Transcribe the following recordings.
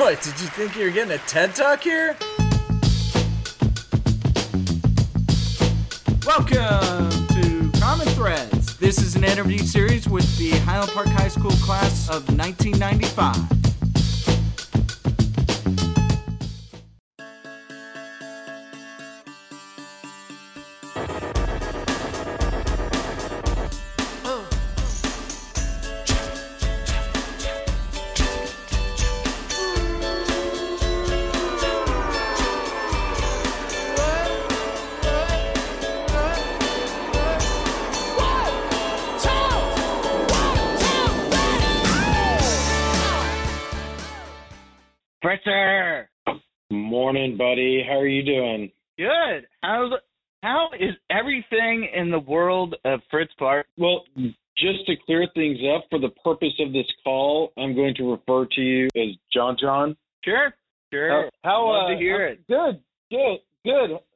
What, did you think you were getting a TED Talk here? Welcome to Common Threads. This is an interview series with the Highland Park High School class of 1995. Morning, buddy. How are you doing? Good. How is everything in the world of Fritz Bart? Well, just to clear things up, for the purpose of this call, I'm going to refer to you as John. Sure. Love to hear it. Good.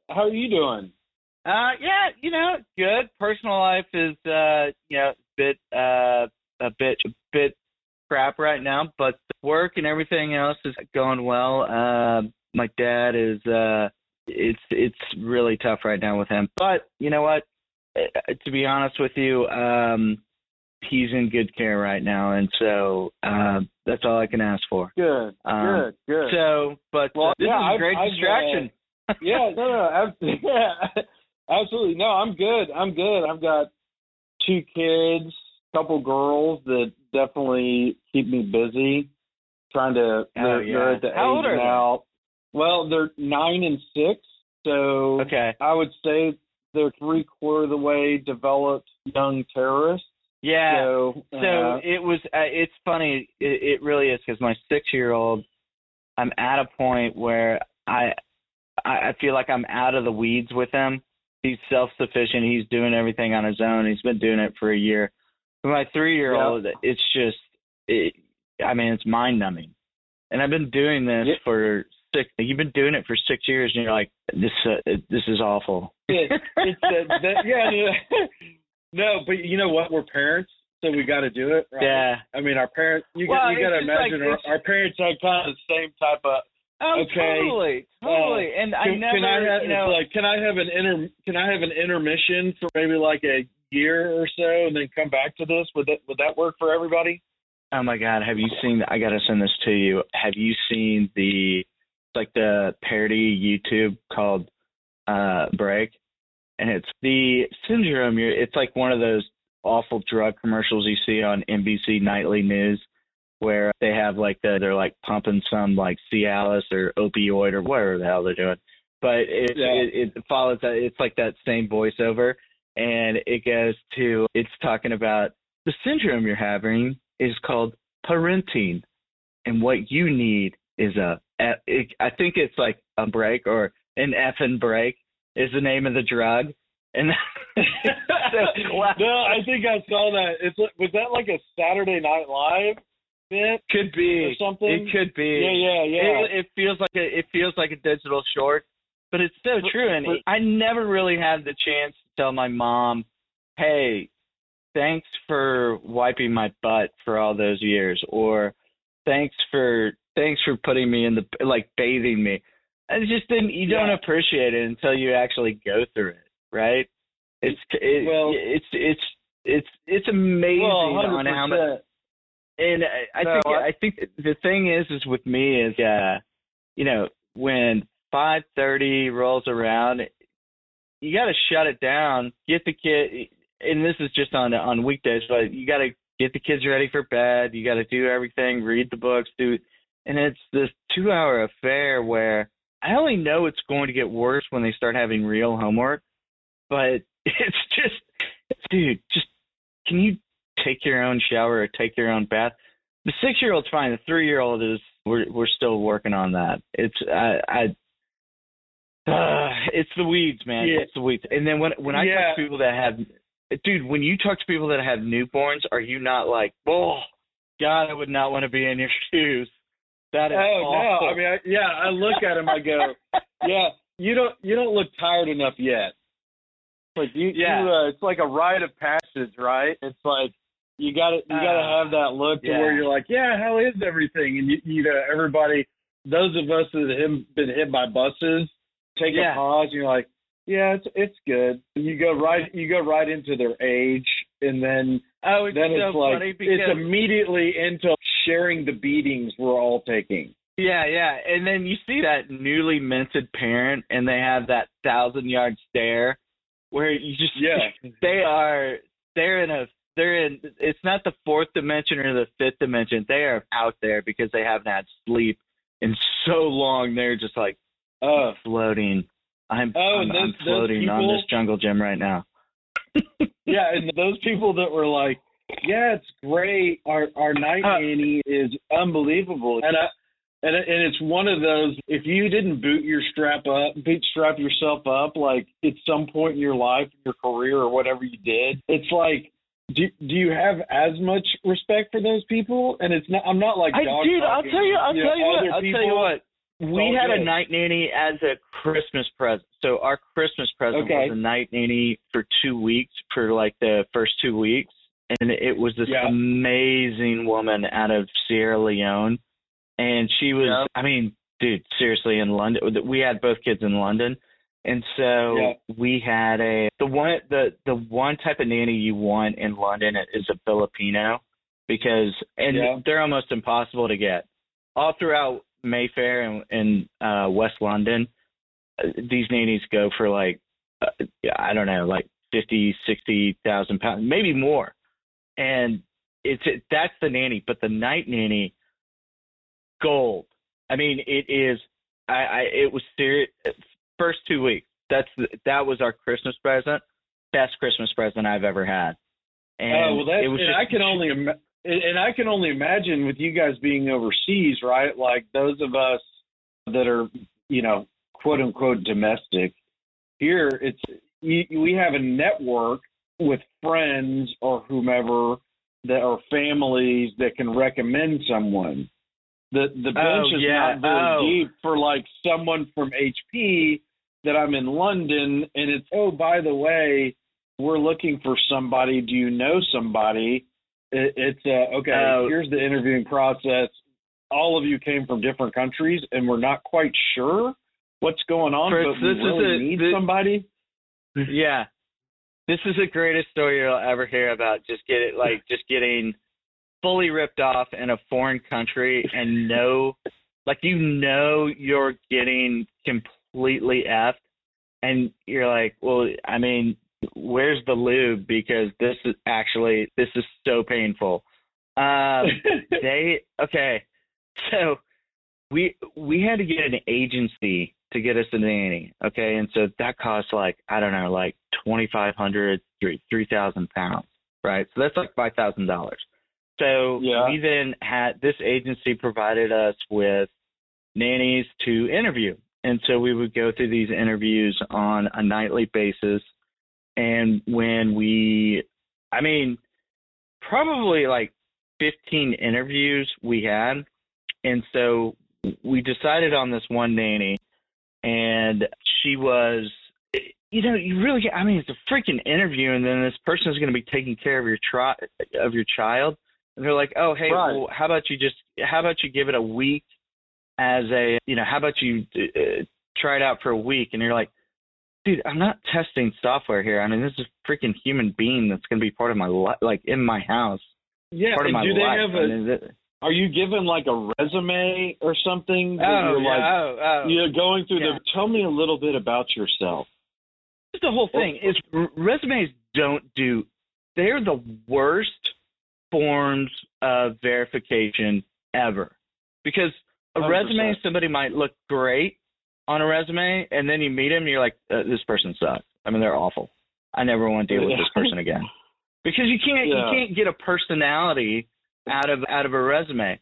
How are you doing? Yeah, good. Personal life is, a bit crap right now, but work and everything else is going well. My dad is it's really tough right now with him, but you know what, to be honest with you, he's in good care right now, and so that's all I can ask for. Good. So, but this is a great distraction. Absolutely. No, I'm good. I've got two kids, couple girls that definitely keep me busy. Trying to they're at the How age now. They? Well, they're 9 and 6, so I would say they're 3/4 of the way developed young terrorists. Yeah. So it was. It's funny. It really is, because my 6-year-old, I'm at a point where I feel like I'm out of the weeds with him. He's self-sufficient. He's doing everything on his own. He's been doing it for a year. But my 3-year-old, it's just. It's mind-numbing, and I've been doing this for six. You've been doing it for 6 years, and you're like, this is awful. No, but you know what? We're parents, so we got to do it. Right? Yeah, I mean, our parents. You got to imagine our parents had kind of the same type of. Totally. And can I have an intermission for maybe like a year or so, and then come back to this? Would that work for everybody? Oh my God! I gotta send this to you. Have you seen the parody YouTube called Break? And it's the syndrome. It's like one of those awful drug commercials you see on NBC Nightly News, where they have they're like pumping some like Cialis or opioid or whatever the hell they're doing. But it follows that. It's like that same voiceover, and it goes to it's talking about the syndrome you're having. Is called parenting, and what you need is I think it's like a break, or an effing break is the name of the drug. And no, I think I saw that. Was that like a Saturday Night Live bit? Could be or something. It could be. Yeah. It feels like a digital short, but it's so true. And I never really had the chance to tell my mom, hey. Thanks for wiping my butt for all those years, or thanks for putting me in the bathing me. It's just don't appreciate it until you actually go through it, right? It's amazing on how much. And I think the thing is with me is when 5:30 rolls around, you got to shut it down, get the kid. And this is just on weekdays, but you got to get the kids ready for bed. You got to do everything, read the books, and it's this 2-hour affair where I only know it's going to get worse when they start having real homework. But it's just, can you take your own shower or take your own bath? The 6-year-old's fine. The 3-year-old is we're still working on that. It's it's the weeds, man. Yeah. It's the weeds. And then when I talk to people that have. Dude, when you talk to people that have newborns, are you not like, oh, God, I would not want to be in your shoes? That is awful. No. I mean, I look at them, I go, yeah, you don't look tired enough yet. Like it's like a rite of passage, right? It's like you got to have that look to where you're like, yeah, how is everything? And everybody those of us that have been hit by buses take a pause. And you're like, yeah, it's good. And you go right into their age, and then it's immediately into sharing the beatings we're all taking. Yeah, yeah. And then you see that newly minted parent, and they have that 1,000-yard stare where you just they're in it's not the fourth dimension or the fifth dimension. They are out there because they haven't had sleep in so long. They're just like floating. I'm floating people on this jungle gym right now. Yeah, and those people that were like, yeah, it's great. Our night nanny is unbelievable. And it's one of those, if you didn't bootstrap yourself up, like at some point in your life, your career or whatever you did, it's like, do you have as much respect for those people? And it's not, I'm not like dog talking. I'll tell you what. We had a night nanny as a Christmas present. So our Christmas present was a night nanny for 2 weeks, for like the first 2 weeks. And it was this amazing woman out of Sierra Leone. And she was, seriously, in London. We had both kids in London. And so we had the one type of nanny you want in London is a Filipino, because they're almost impossible to get. All throughout Mayfair and West London, these nannies go for like, I don't know, like 50, 60,000 pounds, maybe more. And that's the nanny, but the night nanny, gold. I mean, it is. It was serious. First 2 weeks. That was our Christmas present. Best Christmas present I've ever had. I can only imagine with you guys being overseas, right? Like those of us that are, quote unquote domestic here. It's we have a network with friends or whomever that are families that can recommend someone. The bench is not very deep for like someone from HP that I'm in London, and it's, oh, by the way, we're looking for somebody. Do you know somebody? Here's the interviewing process. All of you came from different countries, and we're not quite sure what's going on, Fritz, but we really need somebody. Yeah. This is the greatest story you'll ever hear about. Just getting – fully ripped off in a foreign country and you're getting completely effed, and you're like, well, I mean, where's the lube? Because this is so painful. So we had to get an agency to get us a nanny. Okay. And so that costs like, I don't know, like 2,500, 3,000 pounds. Right. So that's like $5,000. So we then had this agency provided us with nannies to interview. And so we would go through these interviews on a nightly basis. And when probably like 15 interviews we had. And so we decided on this one nanny, and she was, it's a freaking interview. And then this person is going to be taking care of your child. And they're like, oh, hey, right. Well, how about you give it a week as a, how about you try it out for a week? And you're like, dude, I'm not testing software here. I mean, this is a freaking human being that's going to be part of my life, like in my house. Yeah. Part of my life. Are you given like a resume or something? You're going through tell me a little bit about yourself. The whole thing is resumes they're the worst forms of verification ever, because a 100%. Resume, somebody might look great on a resume, and then you meet them and you're like, this person sucks. I mean, they're awful. I never want to deal with this person again, because you can't get a personality out of a resume.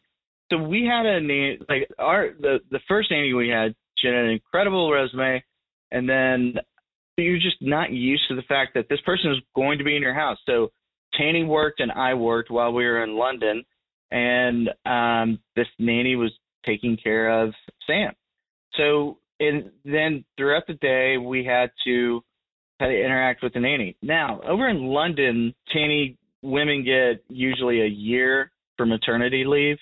So we had the first nanny we had, she had an incredible resume, and then you're just not used to the fact that this person is going to be in your house. So Tanny worked and I worked while we were in London, and this nanny was taking care of Sam. So, and then throughout the day, we had to interact with the nanny. Now, over in London, women get usually a year for maternity leave,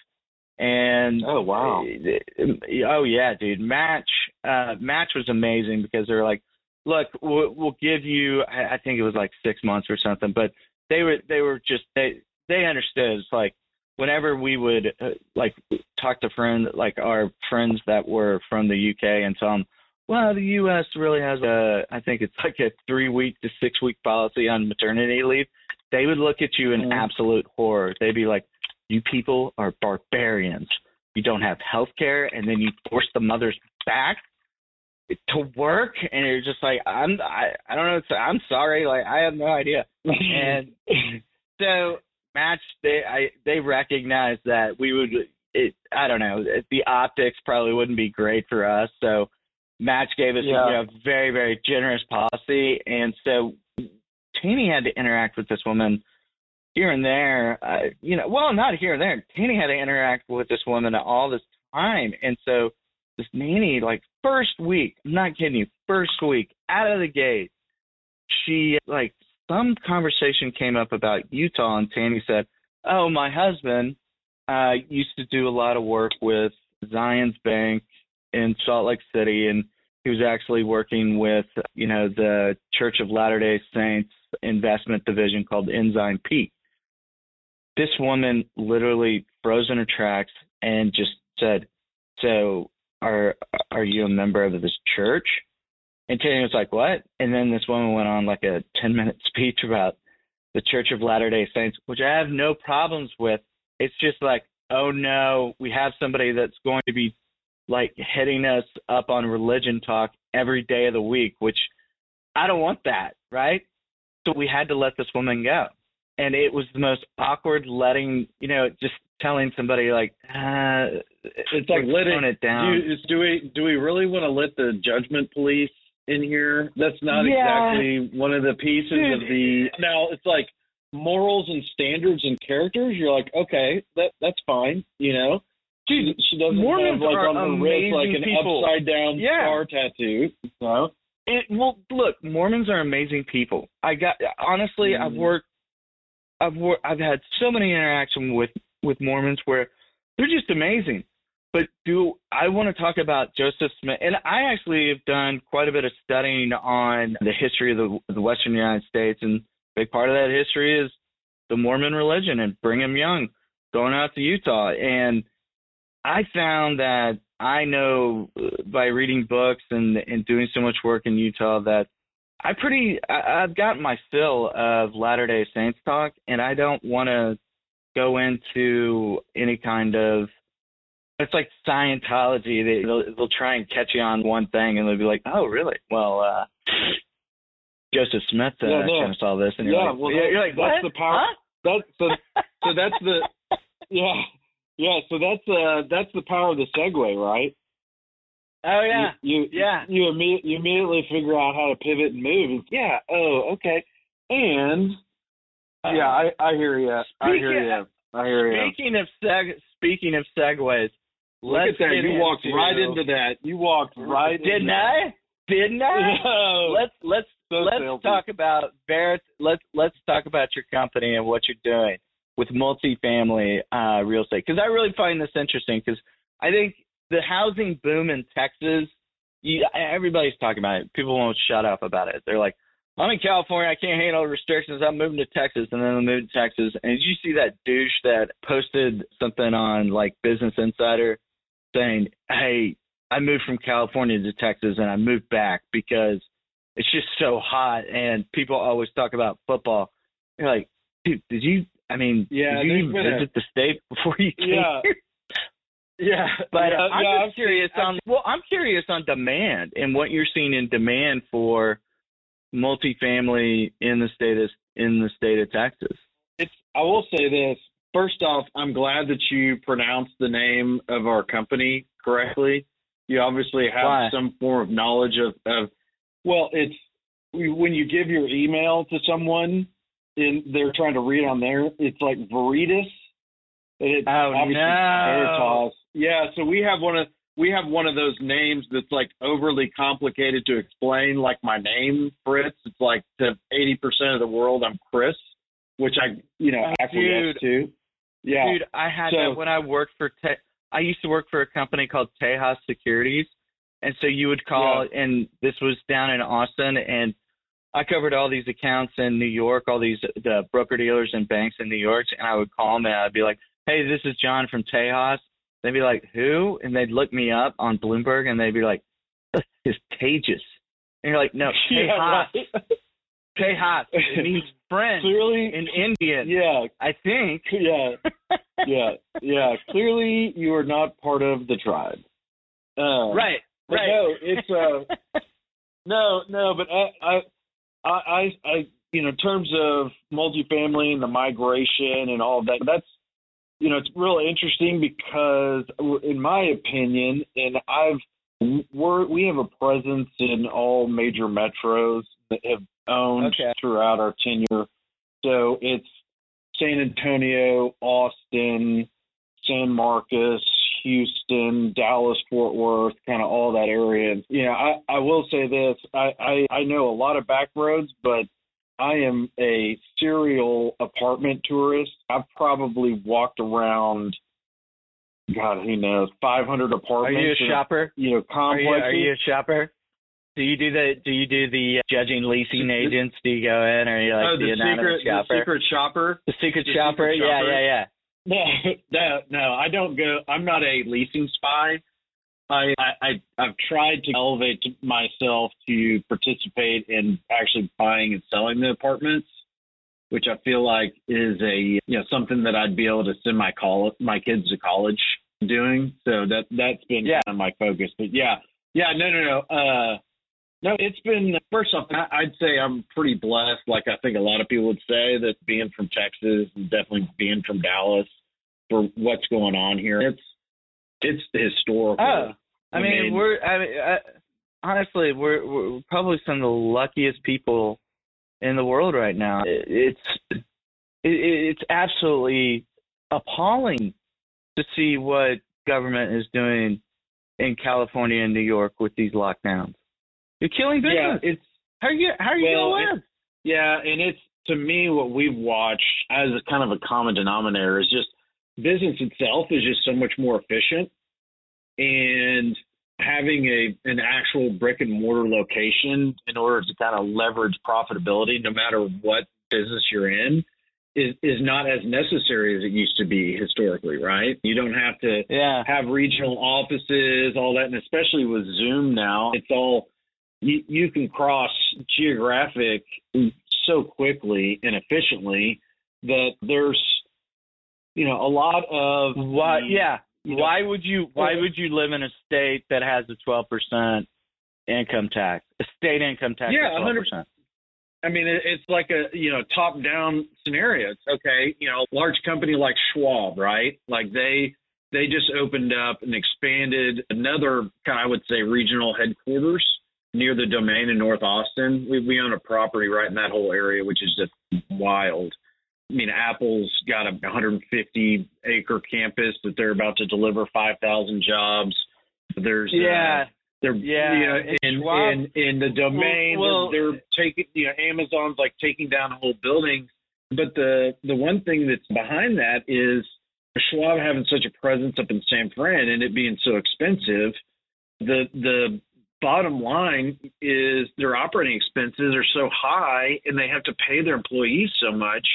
And oh wow, oh yeah, dude, Match was amazing because they were like, look, we'll give you, I think it was like 6 months or something, but they understood. It's like whenever we would like talk to our friends that were from the UK and tell them, well, the U.S. really has I think it's like a 3-week to 6-week policy on maternity leave. They would look at you in absolute horror. They'd be like, you people are barbarians. You don't have health care, and then you force the mothers back to work, and you're just like, I don't know. I'm sorry. Like, I have no idea. And so Match, they recognized that we would, I don't know, the optics probably wouldn't be great for us. So Match gave us a very, very generous policy. And so Taney had to interact with this woman here and there, not here and there. Taney had to interact with this woman all this time. And so this nanny, like, first week, I'm not kidding you, first week out of the gate, she, like, some conversation came up about Utah, and Taney said, oh, my husband used to do a lot of work with Zion's Bank in Salt Lake City, and he was actually working with, the Church of Latter-day Saints investment division called Ensign Peak. This woman literally froze in her tracks and just said, so are you a member of this church? And Taney was like, what? And then this woman went on like a 10-minute speech about the Church of Latter-day Saints, which I have no problems with. It's just like, oh no, we have somebody that's going to be like hitting us up on religion talk every day of the week, which I don't want that, right? So we had to let this woman go. And it was the most awkward letting, just telling somebody like, it's like letting it down. Do we really want to let the judgment police in here? That's not exactly one of the pieces of the – now it's like morals and standards and characters. You're like, okay, that's fine, She doesn't Mormons have like on her wrist like an upside down star tattoo. So. Well, look, Mormons are amazing people. I've had so many interactions with Mormons where they're just amazing. But do I want to talk about Joseph Smith? And I actually have done quite a bit of studying on the history of the Western United States, and a big part of that history is the Mormon religion and Brigham Young going out to Utah. And I found that I know by reading books and doing so much work in Utah that I've gotten my fill of Latter-day Saints talk, and I don't want to go into any kind of – it's like Scientology. They'll try and catch you on one thing, and they'll be like, oh, really? Well, Joseph Smith kind of saw this. And you're like, what? That's the power. Huh? So that's the – yeah. Yeah, so that's the power of the segue, right? Oh yeah, you immediately figure out how to pivot and move. Yeah. Oh, okay. And I hear you. Speaking of segues, let's get into. You walked right into that. Didn't I? No. Let's talk about Veritas. Let's talk about your company and what you're doing with multifamily real estate, because I really find this interesting, because I think the housing boom in Texas, everybody's talking about it. People won't shut up about it. They're like, I'm in California. I can't handle restrictions. I'm moving to Texas. And then I moved to Texas. And did you see that douche that posted something on like Business Insider saying, hey, I moved from California to Texas and I moved back because it's just so hot and people always talk about football. You're like, dude, did you even visit the state before you came here? Yeah. But I'm curious on demand and what you're seeing in demand for multifamily in the state of Texas. I will say this. First off, I'm glad that you pronounced the name of our company correctly. You obviously have some form of knowledge of it's when you give your email to someone and they're trying to read on there, it's like Veritas. It's obviously Veritas. Yeah, so we have one of those names that's like overly complicated to explain, like my name, Fritz. It's like to 80% of the world, I'm Chris, which I acquiesce to. Yeah, dude, I had that when I worked for I used to work for a company called Tejas Securities. And so you would call, and this was down in Austin, and I covered all these accounts in New York, all these the broker-dealers and banks in New York, and I would call them, and I'd be like, hey, this is John from Tejas. They'd be like, who? And they'd look me up on Bloomberg, and they'd be like, this is Tejas. And you're like, no, Tejas. Tejas. It means friend clearly, in Indian. Yeah. I think. Yeah. Clearly, you are not part of the tribe. Right. No, it's no. But I you know, in terms of multifamily and the migration and all of that, that's, you know, it's really interesting because, in my opinion, and we have a presence in all major metros that have owned throughout our tenure. So it's San Antonio, Austin, San Marcos, Houston, Dallas, Fort Worth, kind of all that area. And, you know, I will say this. I know a lot of back roads, but I am a serial apartment tourist. I've probably walked around, God, who knows, 500 apartments. Are you a shopper? You know, complexes. Are you a shopper? Do you do the judging leasing agents? Do you go in, or are you like the anonymous shopper? The secret shopper? Yeah. No, I don't go. I'm not a leasing spy. I've tried to elevate myself to participate in actually buying and selling the apartments, which I feel like is a, you know, something that I'd be able to send my kids to college doing. So that's been kind of my focus. But no, it's been, first off, I'd say I'm pretty blessed. Like I think a lot of people would say that being from Texas and definitely being from Dallas for what's going on here. It's historical. Oh, honestly, we're probably some of the luckiest people in the world right now. It's absolutely appalling to see what government is doing in California and New York with these lockdowns. You're killing business. Yeah, how are you going to live? Yeah, and it's, to me, what we've watched as a kind of a common denominator is just business itself is just so much more efficient, and having an actual brick and mortar location in order to kind of leverage profitability, no matter what business you're in, is not as necessary as it used to be historically, right? You don't have to have regional offices, all that, and especially with Zoom now, it's all. You can cross geographic so quickly and efficiently that there's, you know, a lot of Why would you live in a state that has a 12% income tax? A state income tax of 12%. I mean, it's like a, you know, top-down scenario. It's okay, you know, a large company like Schwab, right? Like they just opened up and expanded another kind of, I would say, regional headquarters near the Domain in North Austin. We own a property right in that whole area, which is just wild. I mean, Apple's got a 150-acre campus that they're about to deliver 5,000 jobs. There's in the Domain. Well, they're taking, you know, Amazon's like taking down whole buildings. But the one thing that's behind that is Schwab having such a presence up in San Fran and it being so expensive. The bottom line is their operating expenses are so high and they have to pay their employees so much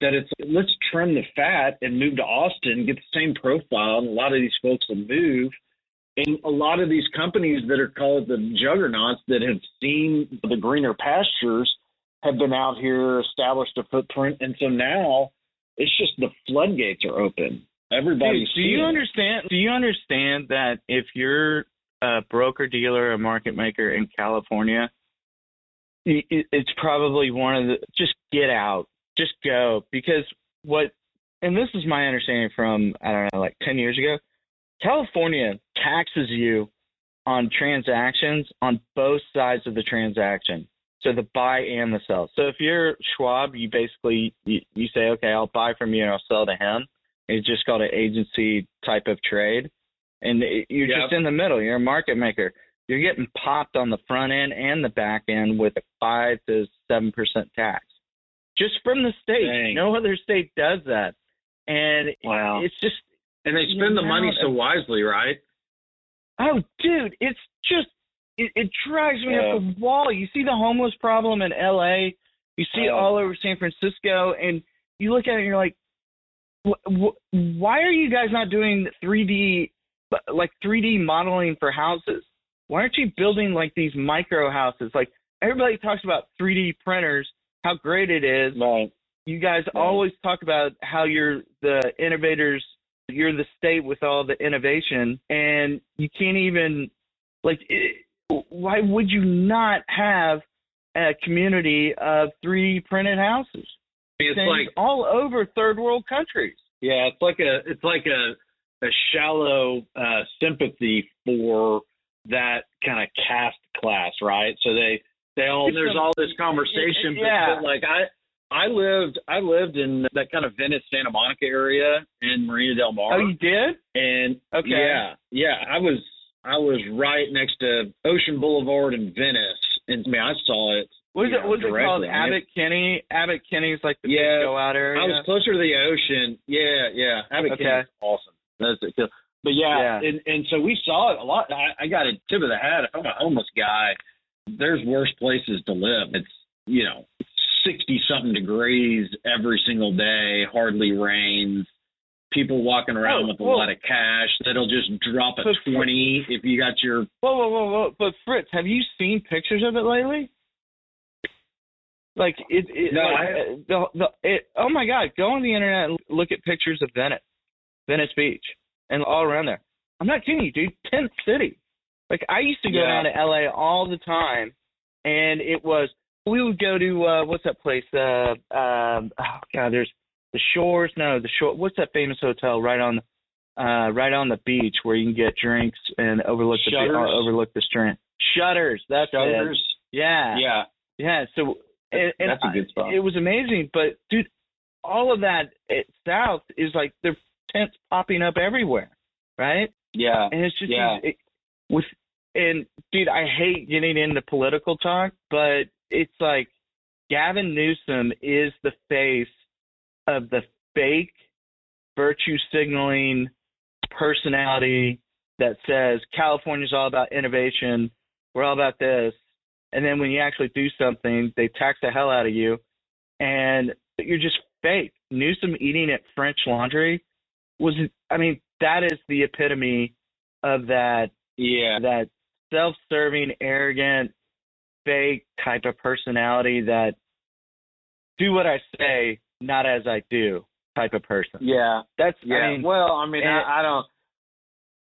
that it's, let's trim the fat and move to Austin, get the same profile, and a lot of these folks will move. And a lot of these companies that are called the juggernauts that have seen the greener pastures have been out here, established a footprint, and so now it's just the floodgates are open. Everybody's seeing. Do you understand that if you're a broker dealer, a market maker in California, it's probably one of the, just get out, just go, because and this is my understanding from, I don't know, like 10 years ago, California taxes you on transactions on both sides of the transaction. So the buy and the sell. So if you're Schwab, you basically, you say, okay, I'll buy from you and I'll sell to him. It's just called an agency type of trade. And you're just in the middle. You're a market maker. You're getting popped on the front end and the back end with a 5 to 7% tax just from the state. Dang. No other state does that. And it's just And they spend the money so wisely, right? Oh, dude, it's just it drives me up the wall. You see the homeless problem in L.A., you see it all over San Francisco, and you look at it and you're like, why are you guys not doing 3D modeling for houses? Why aren't you building like these micro houses? Like everybody talks about 3D printers, how great it is. Right. You guys always talk about how you're the innovators, you're the state with all the innovation, and you can't even why would you not have a community of 3D printed houses? It's like all over third world countries. Yeah, it's like a shallow sympathy for that kind of caste class, right? So they all there's all this conversation, but like I lived in that kind of Venice, Santa Monica area in Marina del Mar. Oh, you did? And I was right next to Ocean Boulevard in Venice, and I mean I saw it. Was it called Abbot-Kinney? Abbot-Kinney is like the big go-out area. I was closer to the ocean. Yeah. Abbot-Kinney is awesome. That's it. But and so we saw it a lot. I got a tip of the hat. If I'm a homeless guy, there's worse places to live. It's 60-something degrees every single day, hardly rains, people walking around with a lot of cash that'll just drop a 20 if you got your... Whoa. But Fritz, have you seen pictures of it lately? Like, oh my God, go on the internet and look at pictures of Venice Beach, and all around there. I'm not kidding you, dude, Tent City. Like, I used to go down to LA all the time, and we would go to what's that place? There's the Shores. No, the Shore. What's that famous hotel right on the beach where you can get drinks and overlook the strand? Shutters. That's Shutters. It. Yeah. So that's a good spot. It was amazing, but dude, all of that south is like their tents popping up everywhere, right? Yeah. And it's just dude, I hate getting into political talk, but it's like Gavin Newsom is the face of the fake virtue signaling personality that says California's all about innovation, we're all about this. And then when you actually do something, they tax the hell out of you, and you're just fake. Newsom eating at French Laundry that is the epitome of that. Yeah. That self-serving, arrogant, fake type of personality that do what I say, not as I do type of person. Yeah. That's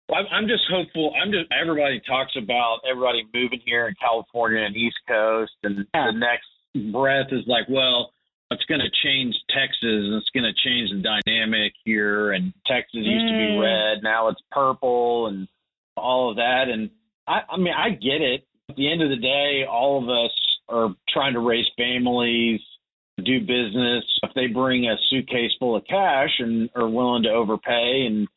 I'm just hopeful. Everybody talks about everybody moving here in California and East Coast, and the next breath is like, well, it's going to change Texas, and it's going to change the dynamic here, and Texas used to be red, now it's purple, and all of that. And I get it. At the end of the day, all of us are trying to raise families, do business. If they bring a suitcase full of cash and are willing to overpay and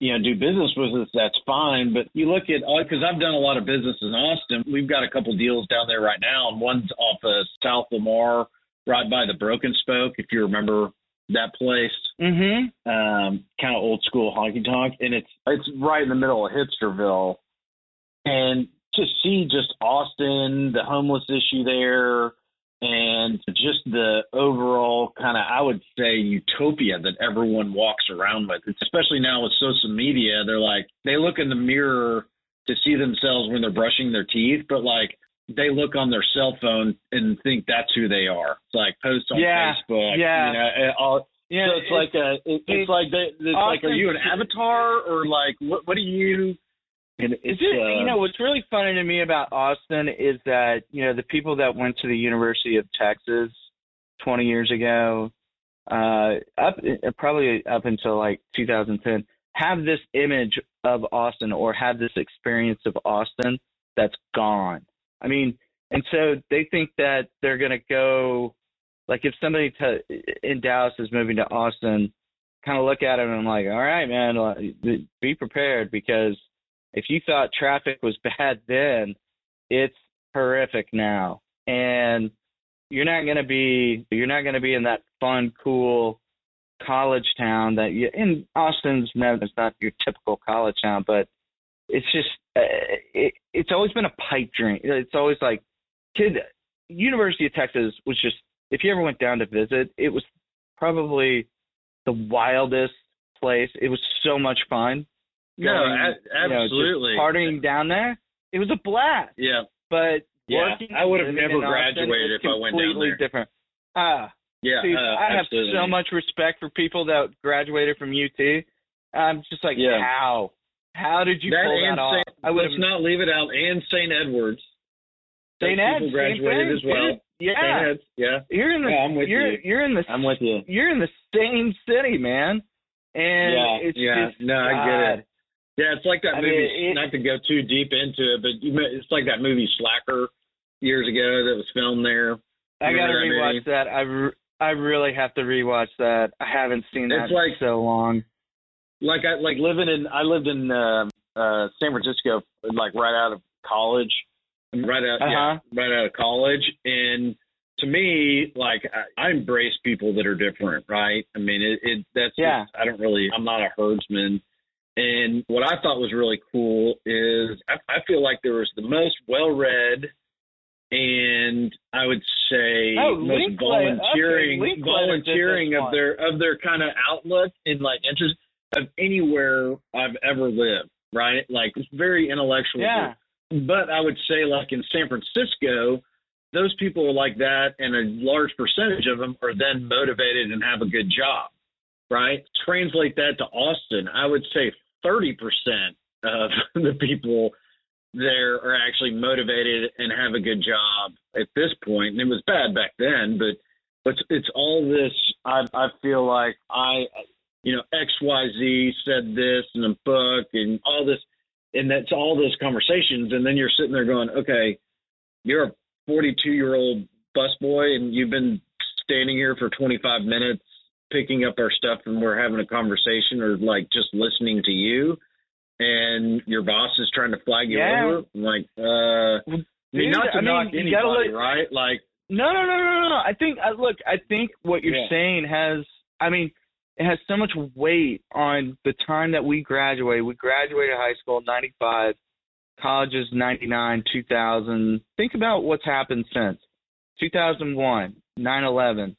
do business with us, that's fine. But you look at, because I've done a lot of business in Austin. We've got a couple deals down there right now, and one's off of South Lamar, right by the Broken Spoke, if you remember that place. Mm-hmm. Kind of old school honky tonk, and it's right in the middle of Hipsterville. And to see just Austin, the homeless issue there, and just the overall kind of, I would say, utopia that everyone walks around with, especially now with social media. They're like, they look in the mirror to see themselves when they're brushing their teeth, but like they look on their cell phone and think that's who they are. It's like posts on Facebook, so it's like, are you an avatar, or like, what are you? And what's really funny to me about Austin is that, the people that went to the University of Texas 20 years ago, probably up until like 2010, have this image of Austin or have this experience of Austin that's gone. I mean, and so they think that they're going to go, like if somebody in Dallas is moving to Austin, kind of look at it and I'm like, all right, man, be prepared, because if you thought traffic was bad then, it's horrific now, and you're not going to be in that fun, cool college town that you, in Austin's, it's not your typical college town, but it's just, it's always been a pipe dream. It's always like, University of Texas was just, if you ever went down to visit, it was probably the wildest place. It was so much fun. Absolutely. You know, partying down there. It was a blast. Yeah. But I would have never graduated if I went down there. Completely different. I have so much respect for people that graduated from UT. I'm just like, how did you pull that off? Let's not leave it out. And St. Edwards. St. Edwards graduated as well. Yeah. Yeah. You're in the same city, man. And I get it. Yeah, it's like that movie, not to go too deep into it, but it's like that movie Slacker years ago that was filmed there. I got to rewatch that. I really have to rewatch that. I haven't seen that in so long. I lived in San Francisco, like right out of college. And to me, like, I embrace people that are different, right? I mean, I'm not a herdsman. And what I thought was really cool is I feel like there was the most well-read and I would say most volunteering of their kind of outlook and like interest of anywhere I've ever lived, right? Like it's very intellectual. Yeah. But I would say like in San Francisco, those people are like that and a large percentage of them are then motivated and have a good job. Right. Translate that to Austin. I would say 30% of the people there are actually motivated and have a good job at this point. And it was bad back then, but it's all this. I feel like XYZ said this in a book and all this, and that's all those conversations. And then you're sitting there going, okay, you're a 42-year-old busboy and you've been standing here for 25 minutes. Picking up our stuff and we're having a conversation or like just listening to you and your boss is trying to flag you over. Like, knock anybody, right? Like, no. I think what you're saying it has so much weight on the time that we graduated. We graduated high school in 95, colleges 99, 2000. Think about what's happened since 2001, 9/11.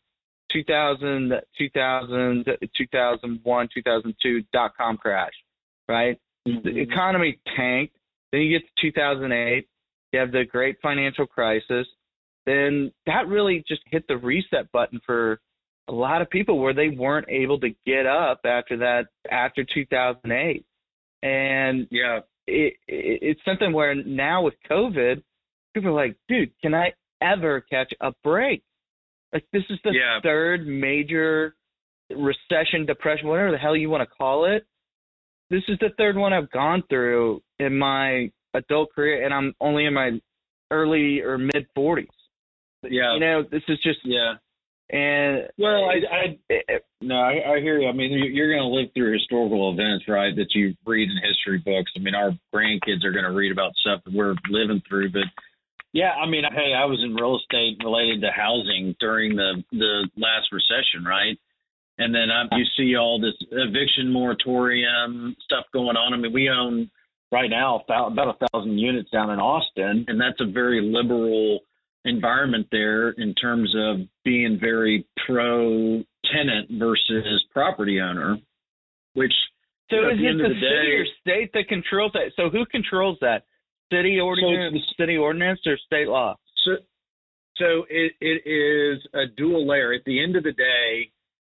2000, 2001, 2002 dot-com crash, right? Mm-hmm. The economy tanked. Then you get to 2008. You have the great financial crisis. Then that really just hit the reset button for a lot of people where they weren't able to get up after that, after 2008. And it's something where now with COVID, people are like, dude, can I ever catch a break? Like this is the third major recession, depression, whatever the hell you want to call it. This is the third one I've gone through in my adult career, and I'm only in my early or mid 40s. Yeah, you know, this is just And well, I hear you. I mean, you're going to live through historical events, right? That you read in history books. I mean, our grandkids are going to read about stuff that we're living through, but. Yeah, I mean, hey, I was in real estate related to housing during the last recession, right? And then you see all this eviction moratorium stuff going on. I mean, we own right now about 1,000 units down in Austin, and that's a very liberal environment there in terms of being very pro-tenant versus property owner, which – So is it the city or state that controls that? So who controls that? City ordinance or state law? So it is a dual layer. At the end of the day,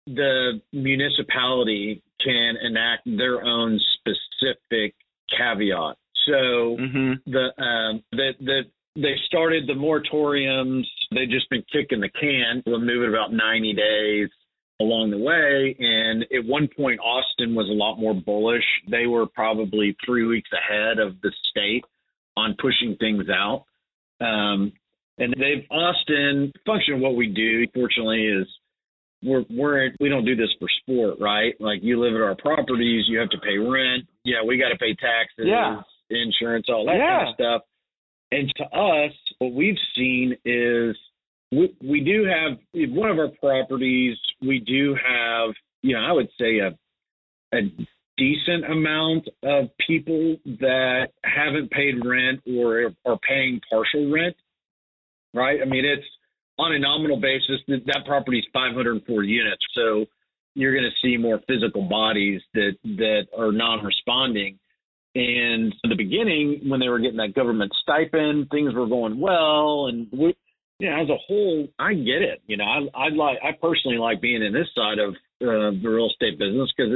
the municipality can enact their own specific caveat. So they started the moratoriums. They've just been kicking the can. We'll move it about 90 days along the way. And at one point, Austin was a lot more bullish. They were probably 3 weeks ahead of the state on pushing things out. And Austin, function of what we do, fortunately, is we don't do this for sport, right? Like you live at our properties, you have to pay rent. Yeah, we got to pay taxes, insurance, all that kind of stuff. And to us, what we've seen is we do have, one of our properties, we do have you know, I would say a decent amount of people that haven't paid rent or are paying partial rent, right? I mean, it's on a nominal basis, that property is 504 units. So you're going to see more physical bodies that are non-responding. And in the beginning, when they were getting that government stipend, things were going well. And we, you know, as a whole, I get it. You know, I personally like being in this side of the real estate business because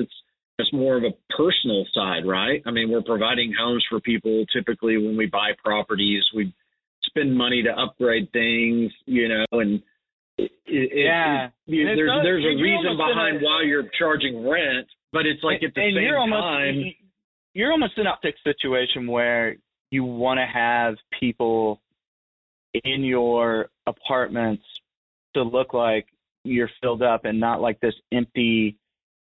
it's more of a personal side, right? I mean, we're providing homes for people. Typically, when we buy properties, we spend money to upgrade things, you know, and there's a reason behind why you're charging rent, but it's like at the same time. You're almost in an optic situation where you want to have people in your apartments to look like you're filled up and not like this empty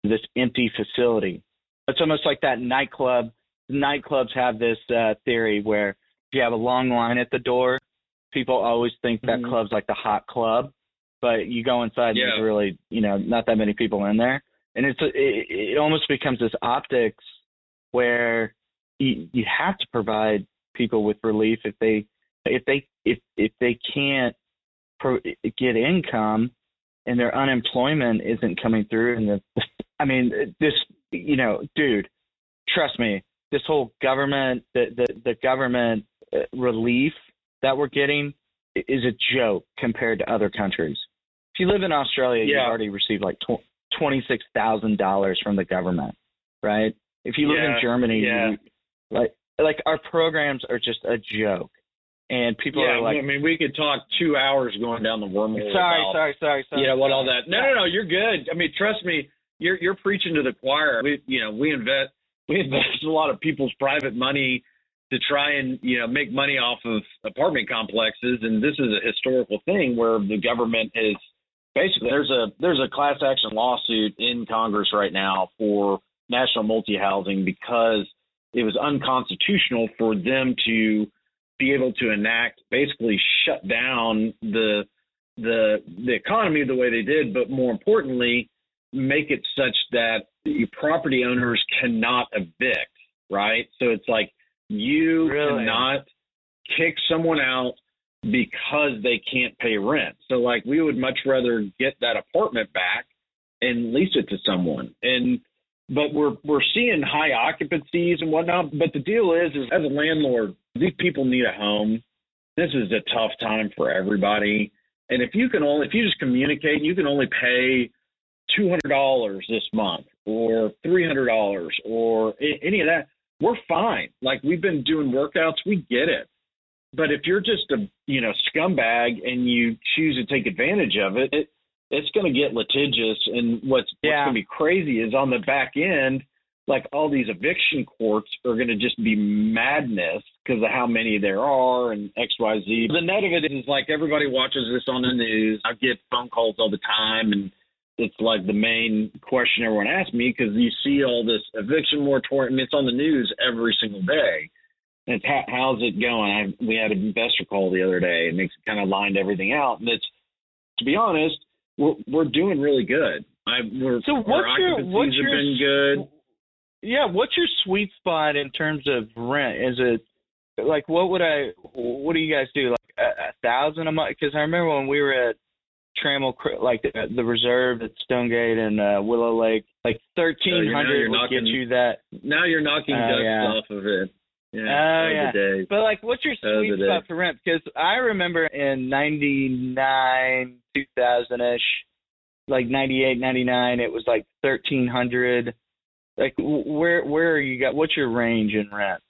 facility. It's almost like that nightclub. Nightclubs have this theory where if you have a long line at the door, people always think that club's like the hot club, but you go inside and there's really, you know, not that many people in there. And it almost becomes this optics where you have to provide people with relief if they can't get income and their unemployment isn't coming through. And trust me, this whole government, the government relief that we're getting is a joke compared to other countries. If you live in Australia, you already received like $26,000 from the government, right? If you live in Germany, like our programs are just a joke, and people are like, I mean, we could talk 2 hours going down the wormhole. Sorry. Yeah, what all that? No, you're good. I mean, trust me, you're preaching to the choir. We invest a lot of people's private money to try and make money off of apartment complexes, and this is a historical thing where the government is basically there's a class action lawsuit in Congress right now for national multi-housing because it was unconstitutional for them to be able to enact, basically shut down the economy the way they did, but more importantly, make it such that property owners cannot evict, right? So it's like you cannot kick someone out because they can't pay rent. So like we would much rather get that apartment back and lease it to someone. But we're seeing high occupancies and whatnot. But the deal is as a landlord, these people need a home. This is a tough time for everybody. And if you just communicate, and you can only pay $200 this month or $300 or any of that, we're fine. Like we've been doing workouts, we get it. But if you're just a scumbag and you choose to take advantage of it, it's going to get litigious, and what's going to be crazy is on the back end, like all these eviction courts are going to just be madness because of how many there are and X, Y, Z. The net of it is like everybody watches this on the news. I get phone calls all the time, and it's like the main question everyone asks me because you see all this eviction moratorium. It's on the news every single day. And it's how's it going? We had an investor call the other day, and it kind of lined everything out. And it's, to be honest, We're doing really good. Our occupancies have been good. Yeah, what's your sweet spot in terms of rent? Is it like what do you guys do? Like $1,000 a month? Because I remember when we were at Trammell, like the reserve at Stonegate and Willow Lake, like $1,300 would get you that. Now you're knocking ducks off of it. Yeah. Days. But like, what's your sweet spot for rent? Because I remember in 99, 2000-ish, like 98, 99, it was like 1,300. Like, where are you got? What's your range in rent?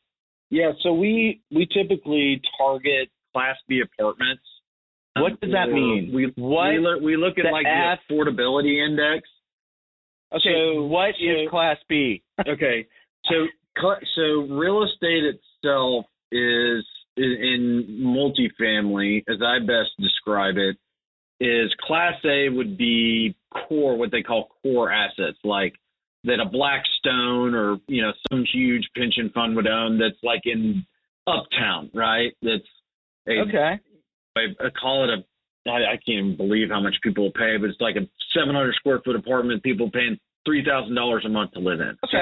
Yeah, so we typically target Class B apartments. What does that mean? We look at like the affordability index. Okay, so what is Class B? Okay, so real estate itself is in multifamily, as I best describe it, is Class A would be core, what they call core assets, like that a Blackstone or some huge pension fund would own that's like in Uptown, right? That's I call it I can't even believe how much people will pay, but it's like a 700 square foot apartment, people paying $3,000 a month to live in. Okay,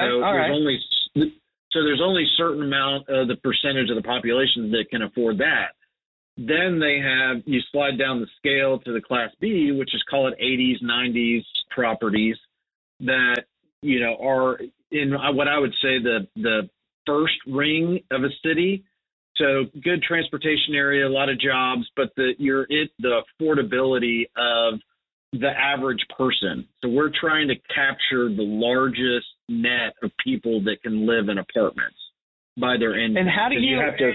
so there's only certain amount of the percentage of the population that can afford that. Then they have, you slide down the scale to the Class B, which is, call it 80s, 90s properties that, you know, are in what I would say the first ring of a city. So good transportation area, a lot of jobs, but the affordability of the average person. So we're trying to capture the largest net of people that can live in apartments by their income.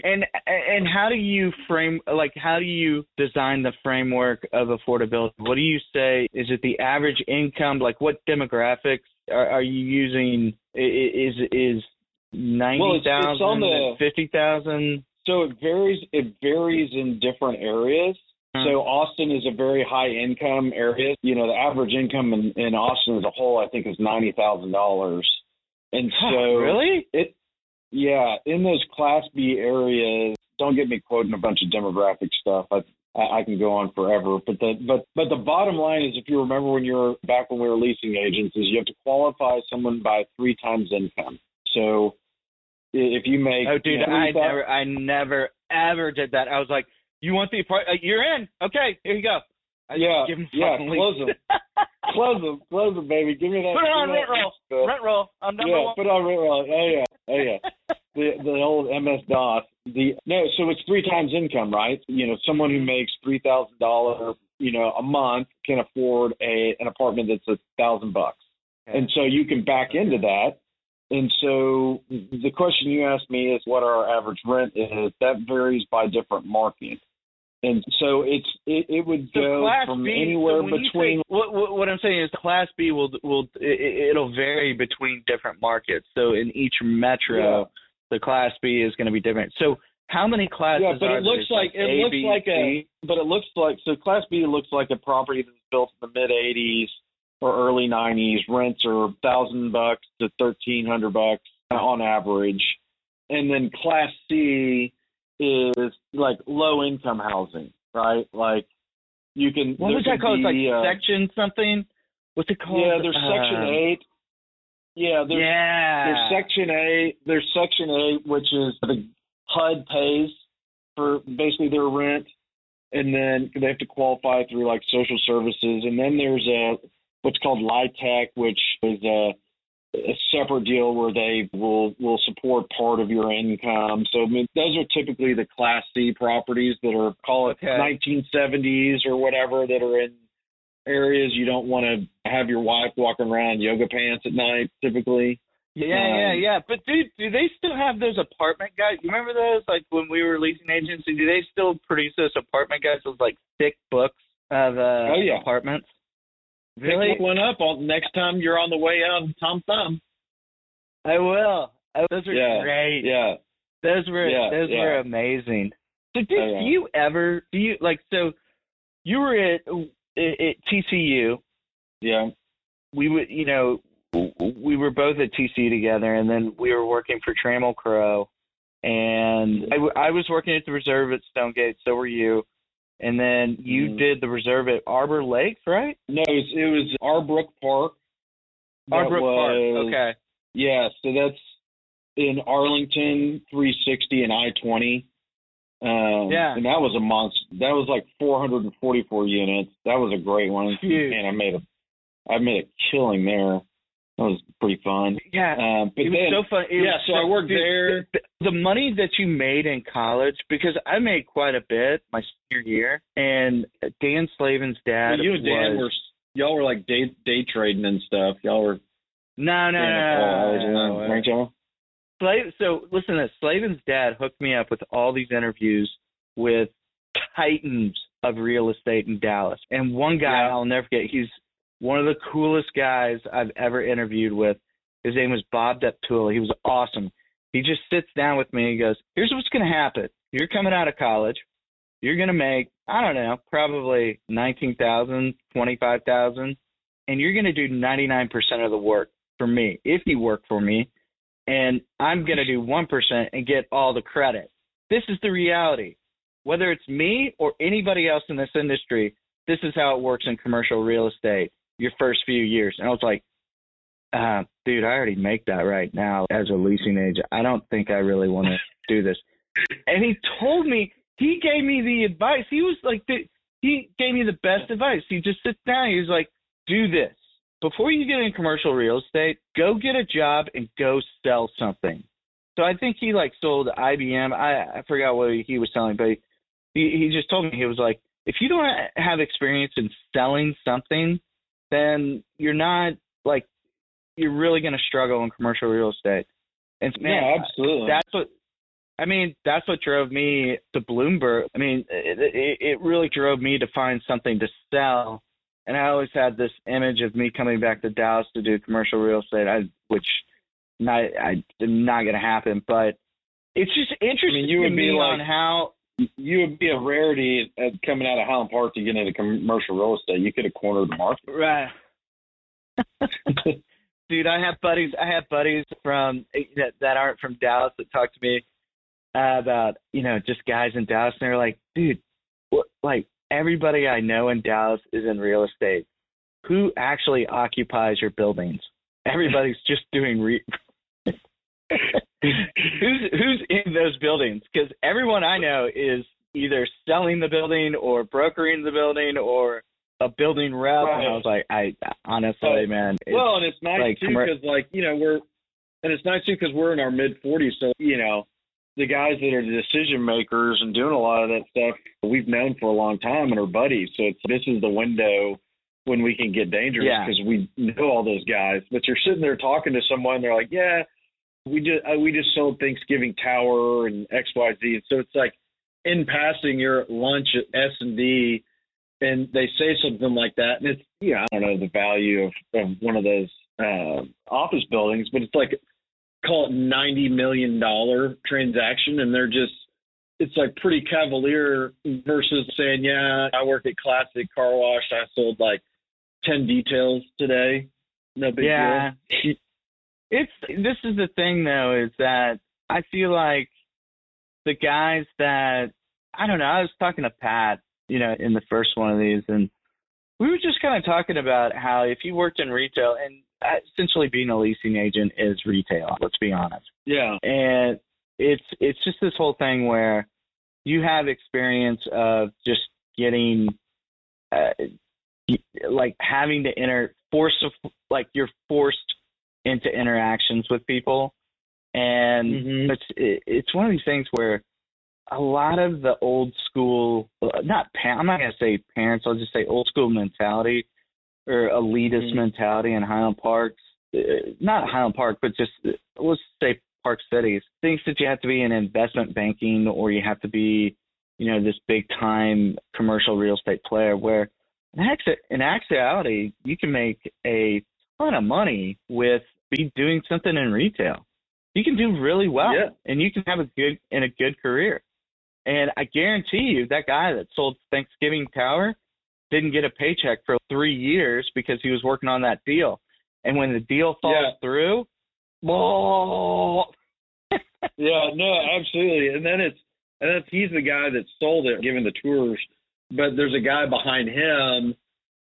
And how do you frame, like, how do you design the framework of affordability? What do you say? Is it the average income? Like, what demographics are you using? Is 90,000, well, 50,000? So it varies in different areas. So Austin is a very high income area. You know, the average income in Austin as a whole, I think, is $90,000. And so really? In those Class B areas, don't get me quoting a bunch of demographic stuff. I can go on forever. But the bottom line is, if you remember when we were leasing agents, is you have to qualify someone by 3 times income. So if you make... Oh, dude, I never ever did that. I was like, you want the apartment? You're in. Okay, here you go. Close them, baby. Give me that. Put it on rent roll. Stuff. Rent roll. I'm number one. Put on rent roll. Oh yeah. the old MS-DOS. So it's 3 times income, right? You know, someone who makes $3,000, you know, a month can afford an apartment that's $1,000, and so you can back into that. And so the question you asked me is what our average rent is. That varies by different market. And so it would go from anywhere between. What I'm saying is the Class B will vary between different markets. So in each metro, the Class B is going to be different. So how many classes? Yeah, but it looks like so Class B looks like a property that's built in the mid 80s or early 90s. Rents are $1,000 to $1,300 on average, and then Class C is like low income housing, right? Like you can. What was that called? Like section something? What's it called? Yeah, there's Section 8. Yeah, there's Section 8. There's Section 8, which is the HUD pays for basically their rent, and then they have to qualify through like social services, and then there's what's called LIHTC, which is a separate deal where they will support part of your income. So I mean, those are typically the Class C properties that are, call it 1970s or whatever, that are in areas you don't want to have your wife walking around yoga pants at night, typically. Yeah. But dude, do they still have those apartment guys? You remember those? Like when we were leasing agency, do they still produce those apartment guys with like thick books of apartments? Really? Pick one up next time you're on the way out of Tom Thumb. I will. Those are great. Yeah. Those were amazing. So so you were at TCU. Yeah. We were both at TCU together, and then we were working for Trammell Crow, and I was working at the Reserve at Stonegate. So were you. And then you did the Reserve at Arbor Lake, right? No, it was Arbrook Park. Arbrook Park, okay. Yeah, so that's in Arlington, 360 and I-20. And that was a monster. That was like 444 units. That was a great one. Huge. And I made a killing there. That was pretty fun. Yeah, so fun. I worked there. The money that you made in college, because I made quite a bit my senior year, and Dan Slavin's dad. You and Dan y'all were like day trading and stuff. Y'all were no. So listen to this. Slavin's dad hooked me up with all these interviews with titans of real estate in Dallas, and one guy I'll never forget. He's one of the coolest guys I've ever interviewed with. His name was Bob Deptula. He was awesome. He just sits down with me and goes, here's what's going to happen. You're coming out of college. You're going to make, I don't know, probably $19,000, $25,000, and you're going to do 99% of the work for me, if you work for me, and I'm going to do 1% and get all the credit. This is the reality. Whether it's me or anybody else in this industry, this is how it works in commercial real estate. Your first few years. And I was like, Dude, I already make that right now as a leasing agent. I don't think I really want to do this. And he told me, he gave me the advice. He was like, he gave me the best advice. He just sits down. He was like, do this. Before you get in commercial real estate, go get a job and go sell something. So I think he like sold IBM. I forgot what he was selling, but he just told me, he was like, if you don't have experience in selling something, then you're not like, you're really going to struggle in commercial real estate. And man, yeah, absolutely. That's what drove me to Bloomberg. I mean, it really drove me to find something to sell. And I always had this image of me coming back to Dallas to do commercial real estate, which not going to happen. But it's just interesting you would be a rarity at coming out of Highland Park to get into commercial real estate. You could have cornered the market. Right. Dude, I have buddies from that aren't from Dallas that talk to me about, just guys in Dallas. And they're like, dude, everybody I know in Dallas is in real estate. Who actually occupies your buildings? Everybody's just doing who's in those buildings? Because everyone I know is either selling the building or brokering the building or a building rep. Right. And I was like, honestly, man. And it's nice like, too because we're in our mid-40s. So, the guys that are the decision makers and doing a lot of that stuff, we've known for a long time and are buddies. So this is the window when we can get dangerous because we know all those guys. But you're sitting there talking to someone, they're like, yeah, we just sold Thanksgiving Tower and XYZ. And so it's like in passing, you're at lunch at S&D and they say something like that. And it's, I don't know the value of one of those office buildings, but it's like, call it $90 million transaction. And they're just, it's like pretty cavalier versus saying, yeah, I work at Classic Car Wash. I sold like 10 details today. No big deal. This is the thing though, is that I feel like the guys that, I don't know, I was talking to Pat, in the first one of these, and we were just kind of talking about how if you worked in retail, and essentially being a leasing agent is retail, let's be honest. Yeah. And it's just this whole thing where you have experience of just getting, having to you're forced into interactions with people. And it's one of these things where a lot of the old school, I'm not going to say parents, I'll just say old school mentality or elitist mentality in Highland Park, not Highland Park, but just let's say Park Cities, thinks that you have to be in investment banking or you have to be, this big time commercial real estate player where in actuality, you can make a ton of money with doing something in retail. You can do really well and you can have a good career. And I guarantee you that guy that sold Thanksgiving Tower didn't get a paycheck for 3 years because he was working on that deal. And when the deal falls through, yeah, no, absolutely. And then he's the guy that sold it, giving the tours, but there's a guy behind him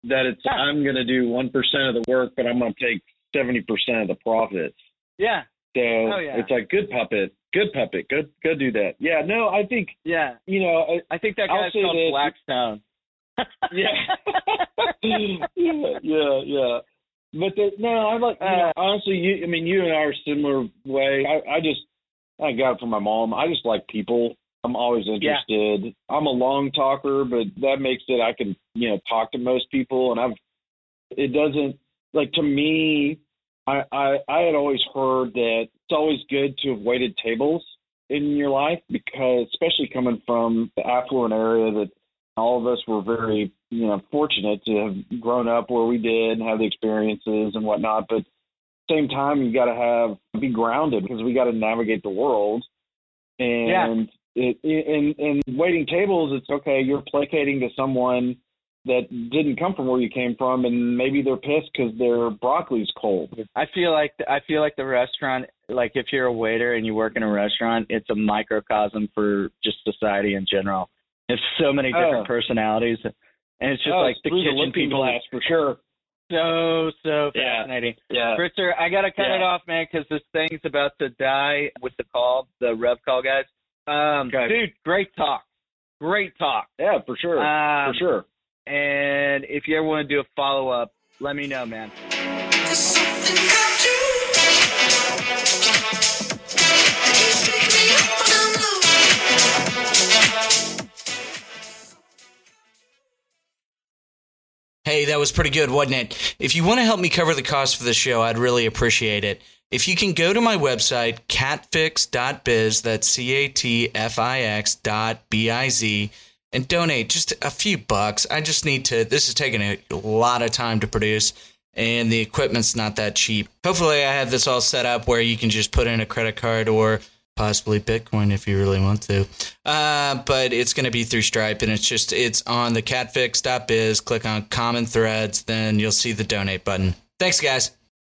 that it's, I'm going to do 1% of the work, but I'm going to take 70% of the profits. Yeah. So it's like good puppet, go do that. Yeah, no, I think I think that guy's called Blackstone. Yeah. But honestly, you and I are similar way. I got it from my mom. I just like people. I'm always interested. Yeah. I'm a long talker, but that makes it I can talk to most people, and it doesn't like to me. I had always heard that it's always good to have waited tables in your life because, especially coming from the affluent area, that all of us were very, fortunate to have grown up where we did and have the experiences and whatnot. But at the same time, you got to be grounded because we got to navigate the world. And and waiting tables, it's okay. You're placating to someone that didn't come from where you came from, and maybe they're pissed because their broccoli's cold. I feel like the restaurant, like if you're a waiter and you work in a restaurant, it's a microcosm for just society in general. There's so many different personalities, and it's just like the kitchen people ask for sure. So fascinating. Yeah. Richard, I got to cut it off, man, because this thing's about to die with the call, the rev call guys. Dude, great talk. Great talk. Yeah, for sure. And if you ever want to do a follow-up, let me know, man. Hey, that was pretty good, wasn't it? If you want to help me cover the cost for the show, I'd really appreciate it. If you can go to my website, catfix.biz, that's catfix.biz, and donate just a few bucks. I just need to, this is taking a lot of time to produce, and the equipment's not that cheap. Hopefully I have this all set up where you can just put in a credit card or possibly Bitcoin if you really want to. But it's going to be through Stripe, and it's on the catfix.biz. Click on Common Threads, then you'll see the donate button. Thanks, guys.